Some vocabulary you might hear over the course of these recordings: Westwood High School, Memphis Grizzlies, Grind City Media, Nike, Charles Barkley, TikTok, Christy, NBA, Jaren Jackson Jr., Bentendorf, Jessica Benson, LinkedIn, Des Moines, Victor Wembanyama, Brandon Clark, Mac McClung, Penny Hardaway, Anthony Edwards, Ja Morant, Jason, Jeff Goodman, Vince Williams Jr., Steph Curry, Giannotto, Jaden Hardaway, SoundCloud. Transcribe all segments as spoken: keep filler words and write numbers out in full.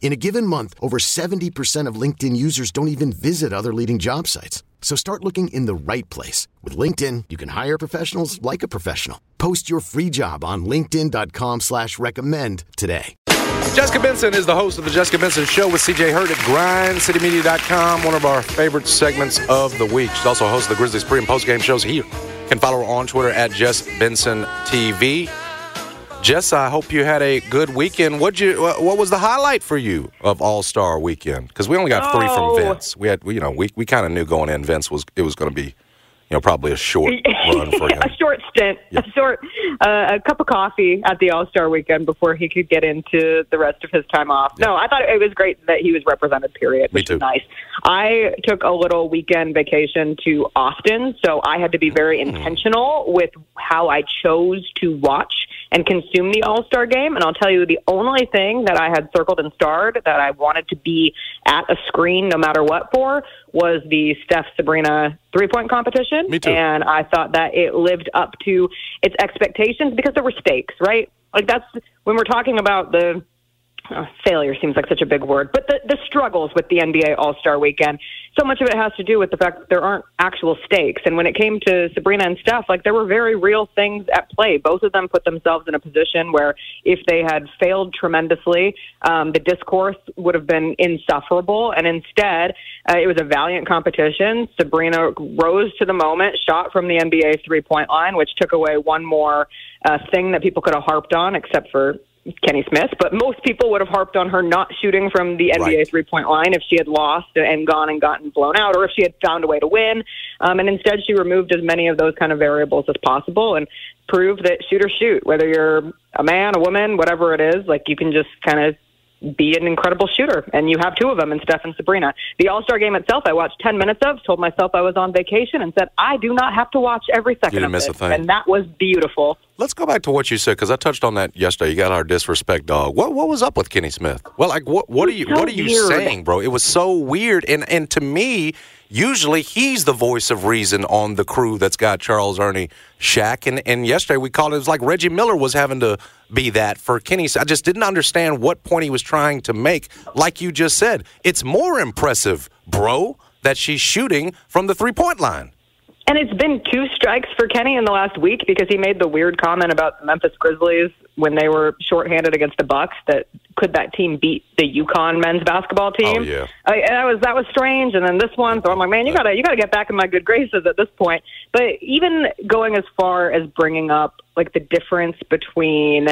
In a given month, over seventy percent of LinkedIn users don't even visit other leading job sites. So start looking in the right place. With LinkedIn, you can hire professionals like a professional. Post your free job on linkedin.com slash recommend today. Jessica Benson is the host of The Jessica Benson Show with C J Hurd at grind city media dot com, one of our favorite segments of the week. She's also host of the Grizzlies pre- and post-game shows here. You can follow her on Twitter at Jess Benson T V. Jess, I hope you had a good weekend. What you? What was the highlight for you of All-Star Weekend? Because we only got three oh. from Vince. We had, you know, we we kind of knew going in Vince was it was going to be, you know, probably a short run for him, a short stint, yeah. a short, uh, a cup of coffee at the All-Star Weekend before he could get into the rest of his time off. Yeah. No, I thought it was great that he was represented. Period. Which Me too. Was nice. I took a little weekend vacation to Austin, so I had to be very mm-hmm. intentional with how I chose to watch and consume the All-Star game. And I'll tell you, the only thing that I had circled and starred that I wanted to be at a screen no matter what for was the Steph Sabrina three-point competition. Me too. And I thought that it lived up to its expectations because there were stakes, right? Like, that's when we're talking about the oh, failure seems like such a big word, but the, the struggles with the N B A All-Star Weekend. So much of it has to do with the fact that there aren't actual stakes. And when it came to Sabrina and Steph, like, there were very real things at play. Both of them put themselves in a position where if they had failed tremendously, um, the discourse would have been insufferable. And instead, uh, it was a valiant competition. Sabrina rose to the moment, shot from the N B A three-point line, which took away one more uh, thing that people could have harped on, except for Kenny Smith, but most people would have harped on her not shooting from the N B A right. three-point line if she had lost and gone and gotten blown out, or if she had found a way to win. Um, and instead, she removed as many of those kind of variables as possible and proved that shoot or shoot, whether you're a man, a woman, whatever it is, like, you can just kind of be an incredible shooter. And you have two of them in Steph and Sabrina. The All-Star game itself, I watched ten minutes of, told myself I was on vacation, and said, I do not have to watch every second you didn't of miss this. A thing. And that was beautiful. Let's go back to what you said, because I touched on that yesterday. You got our disrespect dog. What what was up with Kenny Smith? Well, like, what what are you so what are you weird. saying, bro? It was so weird, and and to me, usually he's the voice of reason on the crew that's got Charles, Ernie, Shaq, and and yesterday we called it, it was like Reggie Miller was having to be that for Kenny. I just didn't understand what point he was trying to make. Like you just said, it's more impressive, bro, that she's shooting from the three-point line. And it's been two strikes for Kenny in the last week because he made the weird comment about the Memphis Grizzlies when they were shorthanded against the Bucks that could that team beat the UConn men's basketball team? Oh, yeah. I, and I was, that was strange. And then this one, so I'm like, man, you gotta, you gotta get back in my good graces at this point. But even going as far as bringing up like the difference between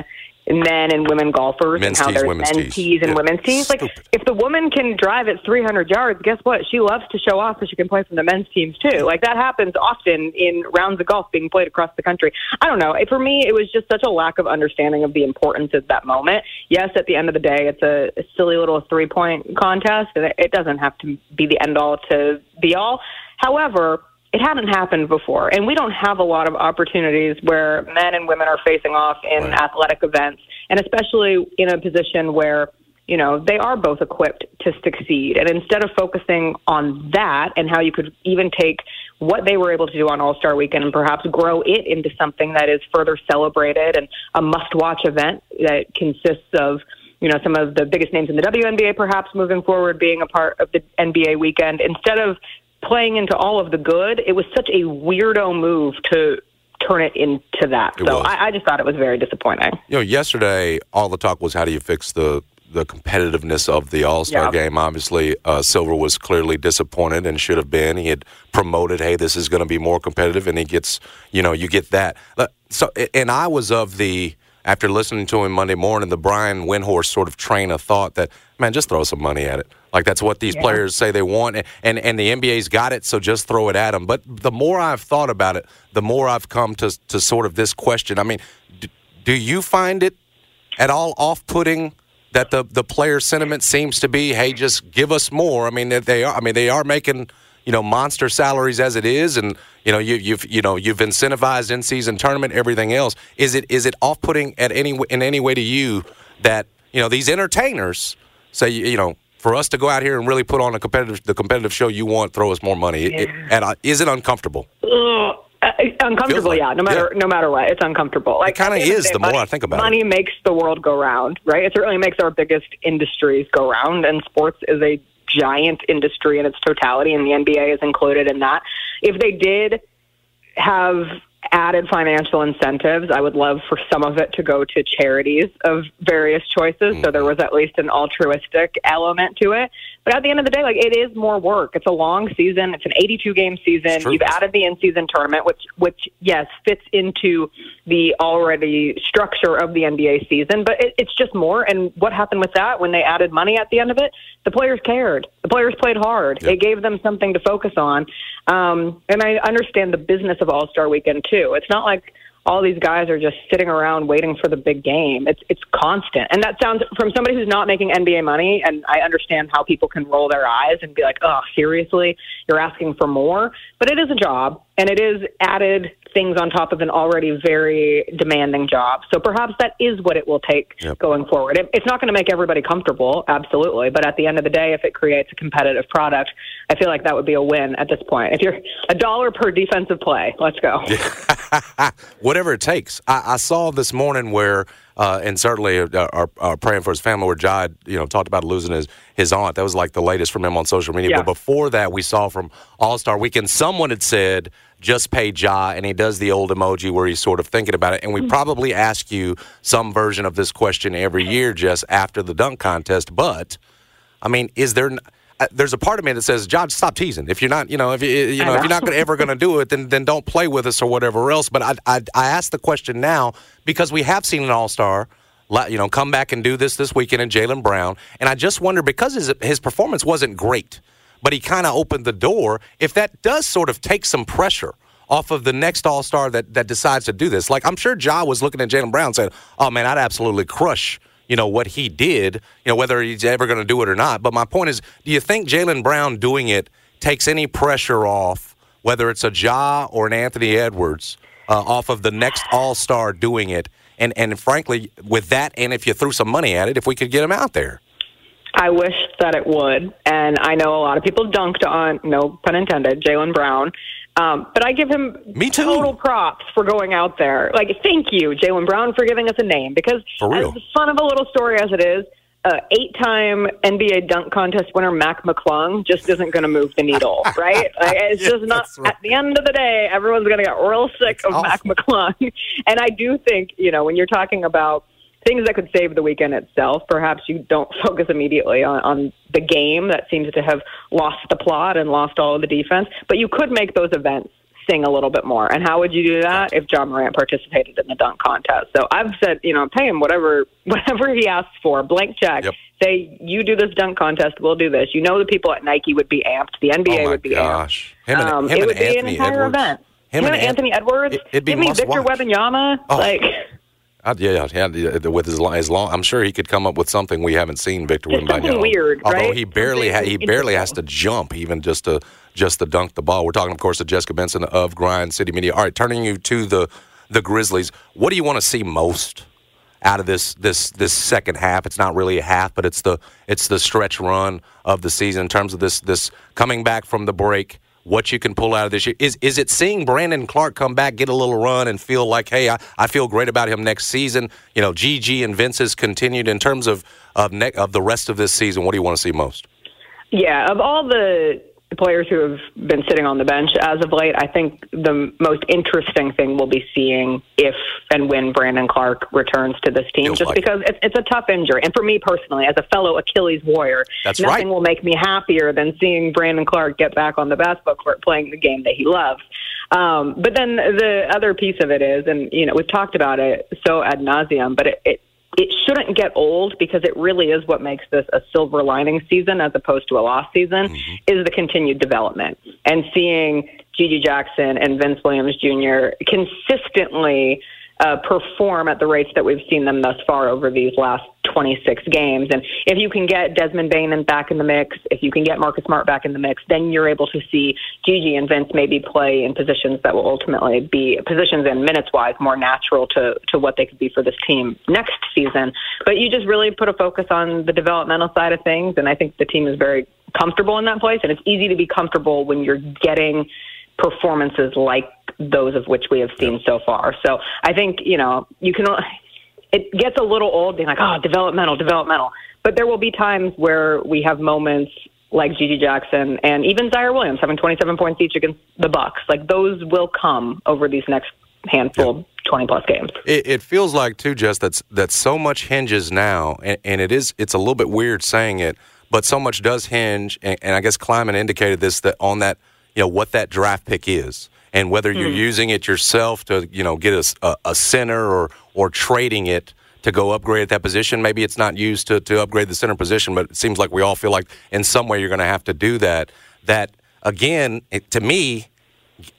men and women golfers men's and how there's men's tees, tees and yeah. women's tees. Like, Stupid. If the woman can drive at three hundred yards, guess what? She loves to show off because she can play from the men's teams, too. Like, that happens often in rounds of golf being played across the country. I don't know. For me, it was just such a lack of understanding of the importance of that moment. Yes, at the end of the day, it's a silly little three-point contest, and it doesn't have to be the end-all to be-all. However, it hadn't happened before, and we don't have a lot of opportunities where men and women are facing off in right. athletic events, and especially in a position where, you know, they are both equipped to succeed. And instead of focusing on that and how you could even take what they were able to do on All-Star Weekend and perhaps grow it into something that is further celebrated and a must-watch event that consists of, you know, some of the biggest names in the W N B A perhaps moving forward being a part of the N B A weekend, instead of playing into all of the good, it was such a weirdo move to turn it into that. It so I, I just thought it was very disappointing. You know, yesterday, all the talk was how do you fix the, the competitiveness of the All-Star yeah. game. Obviously, uh, Silver was clearly disappointed and should have been. He had promoted, hey, this is going to be more competitive, and he gets, you know, you get that. So, and I was of the, after listening to him Monday morning, the Brian Windhorst sort of train of thought that, man, just throw some money at it. Like, that's what these yeah. players say they want, and, and, and the N B A's got it, so just throw it at them. But the more I've thought about it, the more I've come to, to sort of this question. I mean, do, do you find it at all off-putting that the, the player sentiment seems to be, hey, just give us more? I mean, they are, I mean, they are making – you know, monster salaries as it is, and you know you, you've you know you've incentivized in-season tournament, everything else. Is it is it off-putting at any in any way to you that you know these entertainers say you know for us to go out here and really put on a competitive the competitive show you want, throw us more money? Yeah. It, and uh, is it uncomfortable? Ugh. Uh, uncomfortable, like, yeah. No matter yeah. no matter what, it's uncomfortable. Like, it kind of is. The, the money, more I think about money it, money makes the world go round, right? It certainly makes our biggest industries go round, and sports is a giant industry in its totality, and the N B A is included in that. If they did have added financial incentives, I would love for some of it to go to charities of various choices, so there was at least an altruistic element to it. But at the end of the day, like, it is more work. It's a long season. It's an eighty-two game season. You've added the in-season tournament, which, which yes, fits into the already structure of the N B A season, but it, it's just more. And what happened with that when they added money at the end of it? The players cared. The players played hard. Yep. It gave them something to focus on. Um, and I understand the business of All-Star Weekend, too. It's not like all these guys are just sitting around waiting for the big game. It's it's constant. And that sounds, from somebody who's not making N B A money, and I understand how people can roll their eyes and be like, oh, seriously, you're asking for more? But it is a job, and it is added things on top of an already very demanding job. So perhaps that is what it will take yep. going forward. It, it's not going to make everybody comfortable, absolutely. But at the end of the day, if it creates a competitive product, I feel like that would be a win at this point. If you're a dollar per defensive play, let's go. Whatever it takes. I, I saw this morning where, uh, and certainly uh, are, are praying for his family, where Ja, you know, talked about losing his, his aunt. That was like the latest from him on social media. Yeah. But before that, we saw from All-Star Weekend, someone had said, just pay Ja, and he does the old emoji where he's sort of thinking about it. And we probably ask you some version of this question every year, Jess, after the dunk contest. But, I mean, is there – there's a part of me that says, Ja, stop teasing. If you're not – you know, if, you, you know, if you're not gonna, ever going to do it, then then don't play with us or whatever else. But I, I, I ask the question now because we have seen an All-Star – you know, come back and do this this weekend in Jaylen Brown. And I just wonder, because his, his performance wasn't great, but he kind of opened the door, if that does sort of take some pressure off of the next All-Star that, that decides to do this. Like, I'm sure Ja was looking at Jaylen Brown and saying, oh, man, I'd absolutely crush, you know, what he did, you know, whether he's ever going to do it or not. But my point is, do you think Jaylen Brown doing it takes any pressure off, whether it's a Ja or an Anthony Edwards, uh, off of the next All-Star doing it? And and frankly, with that, and if you threw some money at it, if we could get him out there. I wish that it would. And I know a lot of people dunked on, no pun intended, Jaylen Brown. Um, but I give him Me too. total props for going out there. Like, thank you, Jaylen Brown, for giving us a name. Because as fun of a little story as it is, Uh, eight-time N B A dunk contest winner Mac McClung just isn't going to move the needle, right? Like, it's just not. Right. At the end of the day, everyone's going to get real sick it's of awful. Mac McClung. And I do think, you know, when you're talking about things that could save the weekend itself, perhaps you don't focus immediately on, on the game that seems to have lost the plot and lost all of the defense, but you could make those events sing a little bit more. And how would you do that if Ja Morant participated in the dunk contest? So I've said, you know, pay him whatever whatever he asks for, blank check. Yep. Say, you do this dunk contest, we'll do this. You know the people at Nike would be amped. The N B A oh would be gosh. amped. Him and, um, him it would Anthony be an entire Edwards. event. Him, him and Anthony An- Edwards. It, Give me Victor Wembanyama. Oh. Like... I, yeah, yeah, with his, his long, I'm sure he could come up with something we haven't seen. Victor Wembanyama, something weird, although right? he barely ha- he barely has to jump even just to just to dunk the ball. We're talking, of course, to Jessica Benson of Grind City Media. All right, turning you to the the Grizzlies. What do you want to see most out of this this this second half? It's not really a half, but it's the it's the stretch run of the season in terms of this this coming back from the break. What you can pull out of this year. Is is it seeing Brandon Clark come back, get a little run, and feel like, hey, I, I feel great about him next season? You know, G G and Vince has continued in terms of of, ne- of the rest of this season. What do you want to see most? Yeah, of all the the players who have been sitting on the bench as of late, I think the most interesting thing we'll be seeing if and when Brandon Clark returns to this team, Feels just like because it. it's a tough injury. And for me personally, as a fellow Achilles warrior, That's nothing right. will make me happier than seeing Brandon Clark get back on the basketball court playing the game that he loves. Um, but then the other piece of it is, and you know, we've talked about it so ad nauseum, but it, it It shouldn't get old, because it really is what makes this a silver lining season as opposed to a lost season, mm-hmm. is the continued development. And seeing G G Jackson and Vince Williams Junior consistently uh, perform at the rates that we've seen them thus far over these last twenty-six games. And if you can get Desmond Bain back in the mix, if you can get Marcus Smart back in the mix, then you're able to see G G and Vince maybe play in positions that will ultimately be positions and minutes-wise more natural to, to what they could be for this team next season. But you just really put a focus on the developmental side of things, and I think the team is very comfortable in that place, and it's easy to be comfortable when you're getting performances like those of which we have seen so far. So I think, you know, you can... It gets a little old being like, oh, developmental, developmental. But there will be times where we have moments like G G Jackson and even Zaire Williams having twenty-seven points each against the Bucks. Like, those will come over these next handful, yeah. twenty-plus games. It, it feels like, too, Jess, that's, that so much hinges now, and, and it is, it's a little bit weird saying it, but so much does hinge, and, and I guess Kleiman indicated this, that on that, you know, what that draft pick is. And whether you're mm. using it yourself to, you know, get a, a center or or trading it to go upgrade at that position, maybe it's not used to, to upgrade the center position, but it seems like we all feel like in some way you're going to have to do that. That, again, it, to me,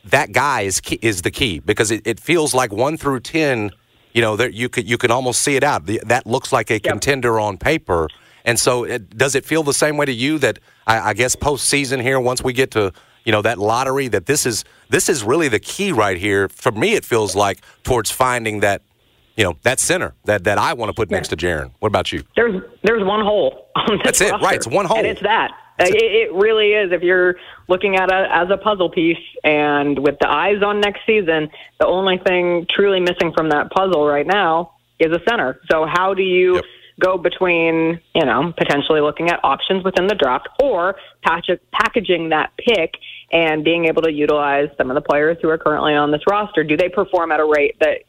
that guy is key, is the key, because it, it feels like one through ten, you know, that you could you can almost see it out. The, that looks like a yep. contender on paper. And so it, does it feel the same way to you that, I, I guess, postseason here, once we get to – you know, that lottery, that this is this is really the key right here. For me, it feels like towards finding that, you know, that center that, that I want to put next to Jaren. What about you? There's there's one hole on this That's it, roster. Right. It's one hole. And it's that. That's it. It really is. If you're looking at it as a puzzle piece and with the eyes on next season, the only thing truly missing from that puzzle right now is a center. So how do you... Yep. go between, you know, potentially looking at options within the draft or package, packaging that pick and being able to utilize some of the players who are currently on this roster. Do they perform at a rate that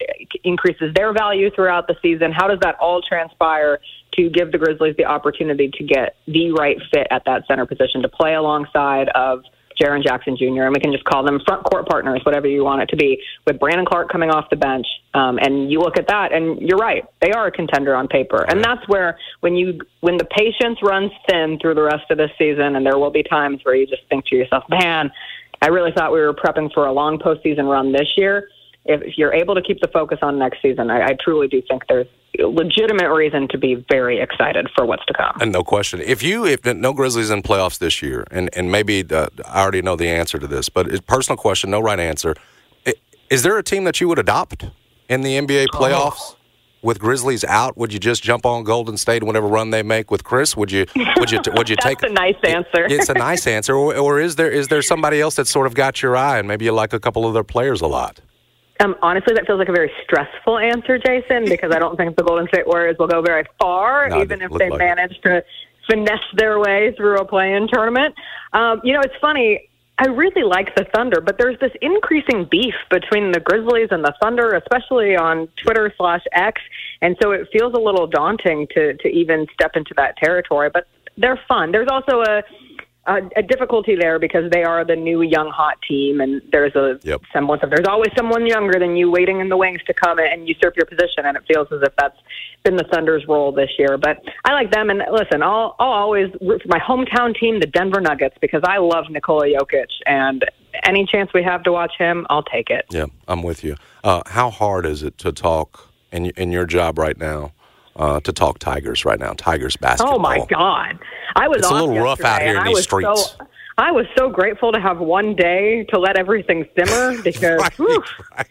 increases their value throughout the season? How does that all transpire to give the Grizzlies the opportunity to get the right fit at that center position to play alongside of Jaren Jackson Junior, and we can just call them front court partners, whatever you want it to be, with Brandon Clark coming off the bench. Um, and you look at that, and you're right. They are a contender on paper. And that's where when you when the patience runs thin through the rest of this season, and there will be times where you just think to yourself, man, I really thought we were prepping for a long postseason run this year. If, if you're able to keep the focus on next season, I, I truly do think there's legitimate reason to be very excited for what's to come. And no question. If you, if no Grizzlies in playoffs this year, and, and maybe the, I already know the answer to this, but it's a personal question, no right answer. Is there a team that you would adopt in the N B A playoffs oh. with Grizzlies out? Would you just jump on Golden State and whatever run they make with Chris? Would you, would you, would you that's take? That's a nice answer. It, it's a nice answer. Or, or is there, is there somebody else that sort of got your eye and maybe you like a couple of their players a lot? Um, honestly, that feels like a very stressful answer, Jason, because I don't think the Golden State Warriors will go very far, no, even if they like manage it. to finesse their way through a play-in tournament. Um, you know, it's funny. I really like the Thunder, but there's this increasing beef between the Grizzlies and the Thunder, especially on Twitter slash X, and so it feels a little daunting to, to even step into that territory, but they're fun. There's also a... Uh, a difficulty there because they are the new young hot team, and there's a yep. semblance of there's always someone younger than you waiting in the wings to come and usurp your position, and it feels as if that's been the Thunder's role this year. But I like them, and listen, I'll, I'll always root for my hometown team, the Denver Nuggets, because I love Nikola Jokic, and any chance we have to watch him, I'll take it. Yeah, I'm with you. Uh, how hard is it to talk in in your job right now? Uh, to talk Tigers right now, Tigers basketball. Oh, my God. I was it's a little rough out here in these streets. So, I was so grateful to have one day to let everything simmer because right, whew, right.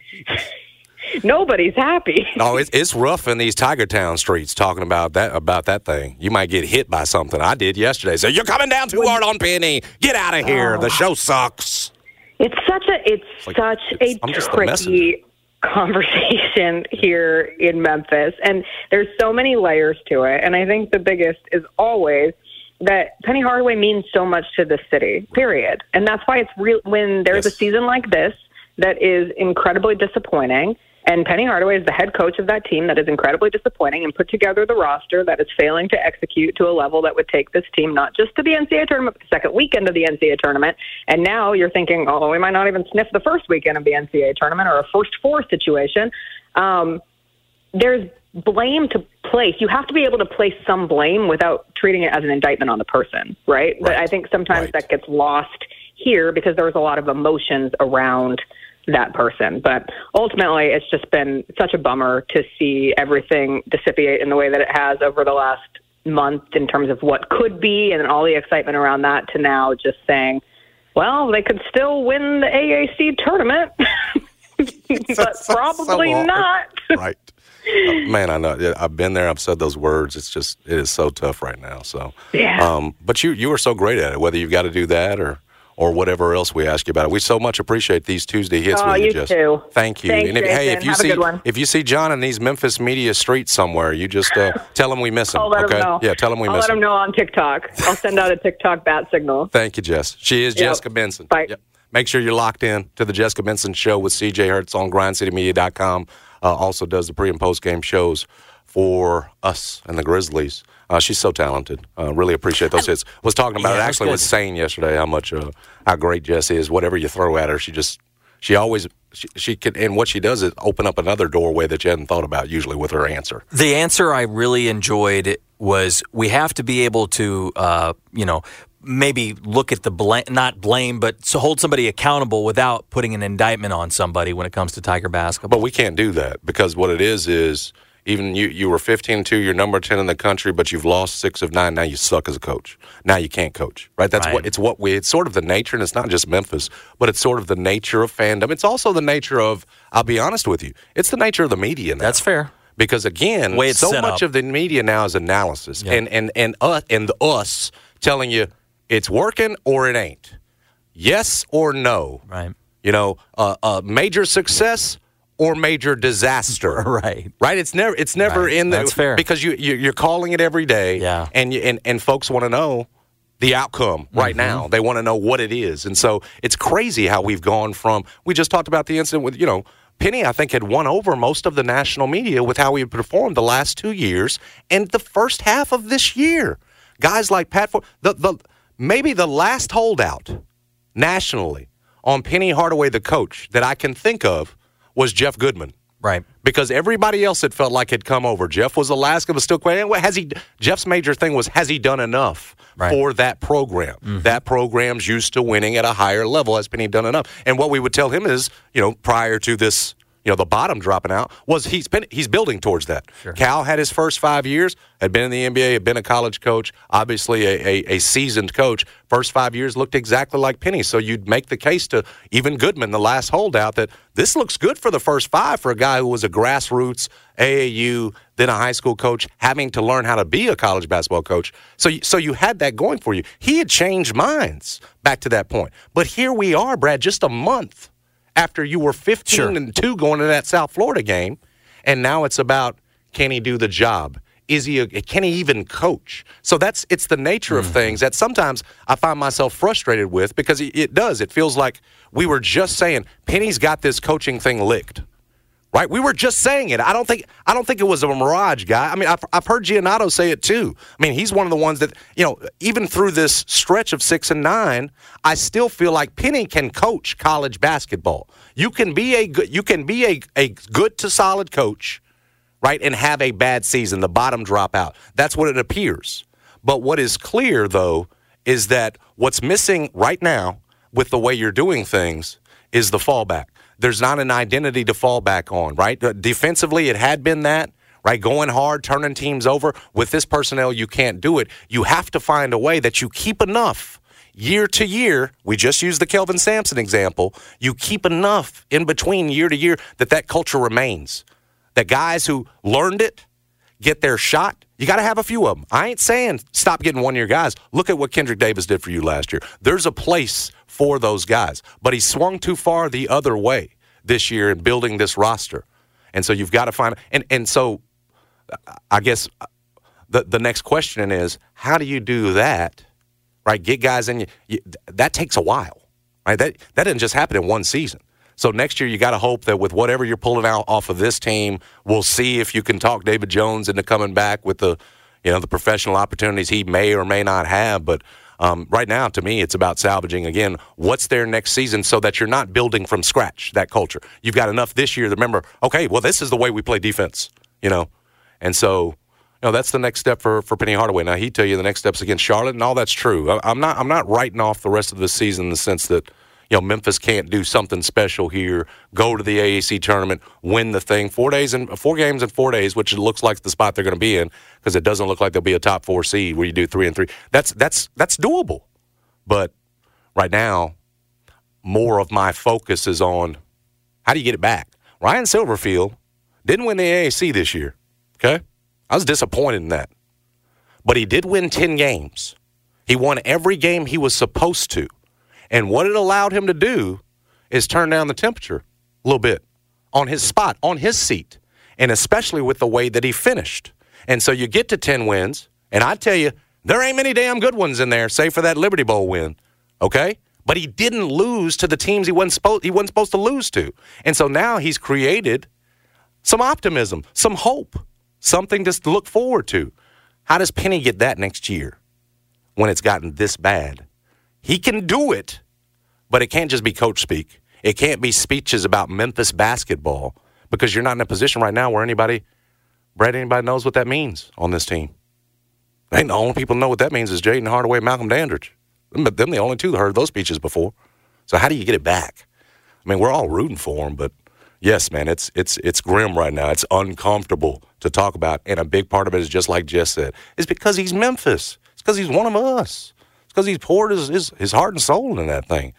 nobody's happy. No, it's, it's rough in these Tiger Town streets talking about that about that thing. You might get hit by something. I did yesterday. So you're coming down too hard on Penny. Get out of here. Oh. The show sucks. It's such a it's, it's like, such it's, a I'm just tricky... conversation here in Memphis, and there's so many layers to it, and I think the biggest is always that Penny Hardaway means so much to this city, period. And that's why it's real when there's yes. a season like this that is incredibly disappointing. And Penny Hardaway is the head coach of that team that is incredibly disappointing and put together the roster that is failing to execute to a level that would take this team not just to the N C A A tournament, but the second weekend of the N C A A tournament. And now you're thinking, oh, we might not even sniff the first weekend of the N C A A tournament or a first four situation. Um, there's blame to place. You have to be able to place some blame without treating it as an indictment on the person, right? right. But I think sometimes right. that gets lost here because there was a lot of emotions around that person. But ultimately, it's just been such a bummer to see everything dissipate in the way that it has over the last month in terms of what could be and all the excitement around that to now just saying, well, they could still win the A A C tournament, but probably so not. Right. Uh, man, I know. I've been there. I've said those words. It's just, it is so tough right now. So, yeah. Um, but you, you are so great at it, whether you've got to do that or or whatever else we ask you about it. We so much appreciate these Tuesday hits oh, with you, you Jess. Too. Thank you. Thanks, and if, hey, if you Have see if you see John in these Memphis media streets somewhere, you just uh, tell him we miss him. I'll let okay? him know. Yeah, tell him we I'll miss him. I'll let him know on TikTok. I'll send out a TikTok bat signal. Thank you, Jess. She is yep. Jessica Benson. Bye. Yep. Make sure you're locked in to the Jessica Benson Show with C J Hurd on grind city media dot com. Uh, also does the pre- and post-game shows for us and the Grizzlies. Uh, she's so talented. Uh, really appreciate those hits. Was talking about yeah, it. Actually, was saying yesterday how much uh, how great Jess is. Whatever you throw at her, she just she always she, she can. And what she does is open up another doorway that you hadn't thought about usually with her answer. The answer I really enjoyed was we have to be able to uh, you know maybe look at the blame, not blame, but so hold somebody accountable without putting an indictment on somebody when it comes to Tiger basketball. But we can't do that because what it is is. Even you, you were fifteen and two, you're number ten in the country, but you've lost six of nine. Now you suck as a coach. Now you can't coach, right? That's right. what it's what we. It's sort of the nature, and it's not just Memphis, but it's sort of the nature of fandom. It's also the nature of. I'll be honest with you. It's the nature of the media now. That's fair. Because again, the way it's so set much up. Of the media now is analysis, yeah. and and and uh, and the us telling you it's working or it ain't, yes or no, right? You know, uh, uh, major success. Or major disaster, right? Right. It's never. It's never right. in the. That's fair. Because you, you you're calling it every day, yeah. And you, and and folks want to know the outcome right mm-hmm. now. They want to know what it is, and so it's crazy how we've gone from. We just talked about the incident with you know Penny. I think had won over most of the national media with how we had performed the last two years and the first half of this year. Guys like Pat, For- the the maybe the last holdout nationally on Penny Hardaway, the coach that I can think of. Was Jeff Goodman. Right. Because everybody else it felt like had come over. Jeff was Alaska, but still quite has he Jeff's major thing was has he done enough right. for that program? Mm-hmm. That program's used to winning at a higher level. Has Penny done enough? And what we would tell him is, you know, prior to this, you know, the bottom dropping out, was he's been he's building towards that. Sure. Cal had his first five years, had been in the N B A, had been a college coach, obviously a, a, a seasoned coach. First five years looked exactly like Penny. So you'd make the case to even Goodman, the last holdout, that this looks good for the first five for a guy who was a grassroots, A A U, then a high school coach, having to learn how to be a college basketball coach. So you, so you had that going for you. He had changed minds back to that point. But here we are, Brad, just a month after you were fifteen sure. and two going to that South Florida game, and now it's about can he do the job? Is he a, can he even coach? So that's it's the nature mm. of things that sometimes I find myself frustrated with because it, it does. It feels like we were just saying Penny's got this coaching thing licked, right? We were just saying it. I don't think I don't think it was a mirage, guy. I mean, I've, I've heard Giannotto say it too. I mean, he's one of the ones that you know even through this stretch of six and nine, I still feel like Penny can coach college basketball. You can be a good, you can be a, a good to solid coach. Right, and have a bad season, the bottom drop out. That's what it appears. But what is clear, though, is that what's missing right now with the way you're doing things is the fallback. There's not an identity to fall back on, right? Defensively, it had been that, right? Going hard, turning teams over. With this personnel, you can't do it. You have to find a way that you keep enough year to year. We just used the Kelvin Sampson example. You keep enough in between year to year that that culture remains. The guys who learned it get their shot. You got to have a few of them. I ain't saying stop getting one-year guys. Look at what Kendrick Davis did for you last year. There's a place for those guys, but he swung too far the other way this year in building this roster. And so you've got to find – and and so I guess the, the next question is, how do you do that, right? Get guys in you, you that takes a while, right? That that didn't just happen in one season. So next year you got to hope that with whatever you're pulling out off of this team, we'll see if you can talk David Jones into coming back with the, you know, the professional opportunities he may or may not have. But um, right now, to me, it's about salvaging, again, what's there next season so that you're not building from scratch that culture. You've got enough this year to remember, okay, well, this is the way we play defense, you know. And so, you know, that's the next step for, for Penny Hardaway. Now, he'd tell you the next step's against Charlotte, and all that's true. I, I'm not I'm not writing off the rest of the season in the sense that, you know, Memphis can't do something special here, go to the A A C tournament, win the thing. Four days and four games in four days, which looks like the spot they're going to be in, because it doesn't look like they'll be a top four seed where you do three and three. That's that's that's doable. But right now, more of my focus is on how do you get it back. Ryan Silverfield didn't win the A A C this year, okay? I was disappointed in that. But he did win ten games. He won every game he was supposed to. And what it allowed him to do is turn down the temperature a little bit on his spot, on his seat, and especially with the way that he finished. And so you get to ten wins, and I tell you, there ain't many damn good ones in there, save for that Liberty Bowl win, okay? But he didn't lose to the teams he wasn't, spo- he wasn't supposed to lose to. And so now he's created some optimism, some hope, something just to look forward to. How does Penny get that next year when it's gotten this bad? He can do it, but it can't just be coach speak. It can't be speeches about Memphis basketball, because you're not in a position right now where anybody, Brad, anybody knows what that means on this team. I think the only people who know what that means is Jaden Hardaway and Malcolm Dandridge. But them the only two that heard those speeches before. So how do you get it back? I mean, we're all rooting for him, but yes, man, it's it's it's grim right now. It's uncomfortable to talk about, and a big part of it is just like Jess said. It's because he's Memphis. It's because he's one of us. Because he's poured his, his, his heart and soul in that thing.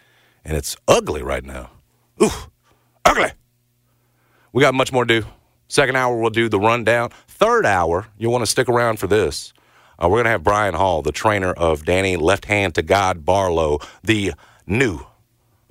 And it's ugly right now. Ooh, ugly. We got much more to do. Second hour, we'll do the rundown. Third hour, you'll want to stick around for this. Uh, we're going to have Brian Hall, the trainer of Danny Left Hand to God Barlow, the new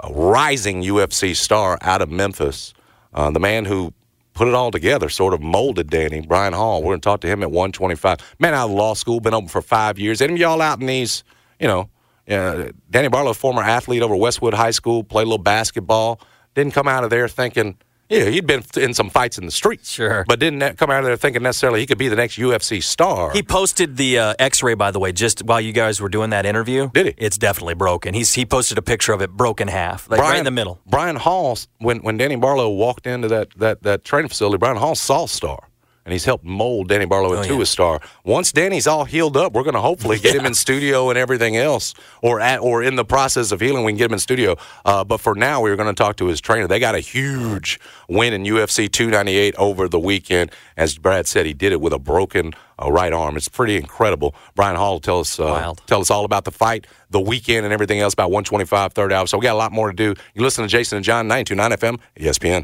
uh, rising U F C star out of Memphis, uh, the man who put it all together, sort of molded Danny, Brian Hall. We're going to talk to him at one twenty-five. Man out of law school, been open for five years. Any of y'all out in these... You know, uh, Danny Barlow, former athlete over Westwood High School, played a little basketball, didn't come out of there thinking, yeah, he'd been in some fights in the streets. Sure. But didn't come out of there thinking necessarily he could be the next U F C star. He posted the uh, x-ray, by the way, just while you guys were doing that interview. Did he? It's definitely broken. He's He posted a picture of it broken half, like Brian, right in the middle. Brian Hall, when, when Danny Barlow walked into that, that, that training facility, Brian Hall saw star. And he's helped mold Danny Barlow into oh, yeah. a star. Once Danny's all healed up, we're going to hopefully get yeah. him in studio and everything else, or at, or in the process of healing, we can get him in studio. Uh, but for now, we we're going to talk to his trainer. They got a huge win in U F C two ninety-eight over the weekend. As Brad said, he did it with a broken uh, right arm. It's pretty incredible. Brian Hall will tell us, uh, tell us all about the fight, the weekend, and everything else about one twenty-five, third hour. So we got a lot more to do. You listen to Jason and John, nine two nine F M, E S P N.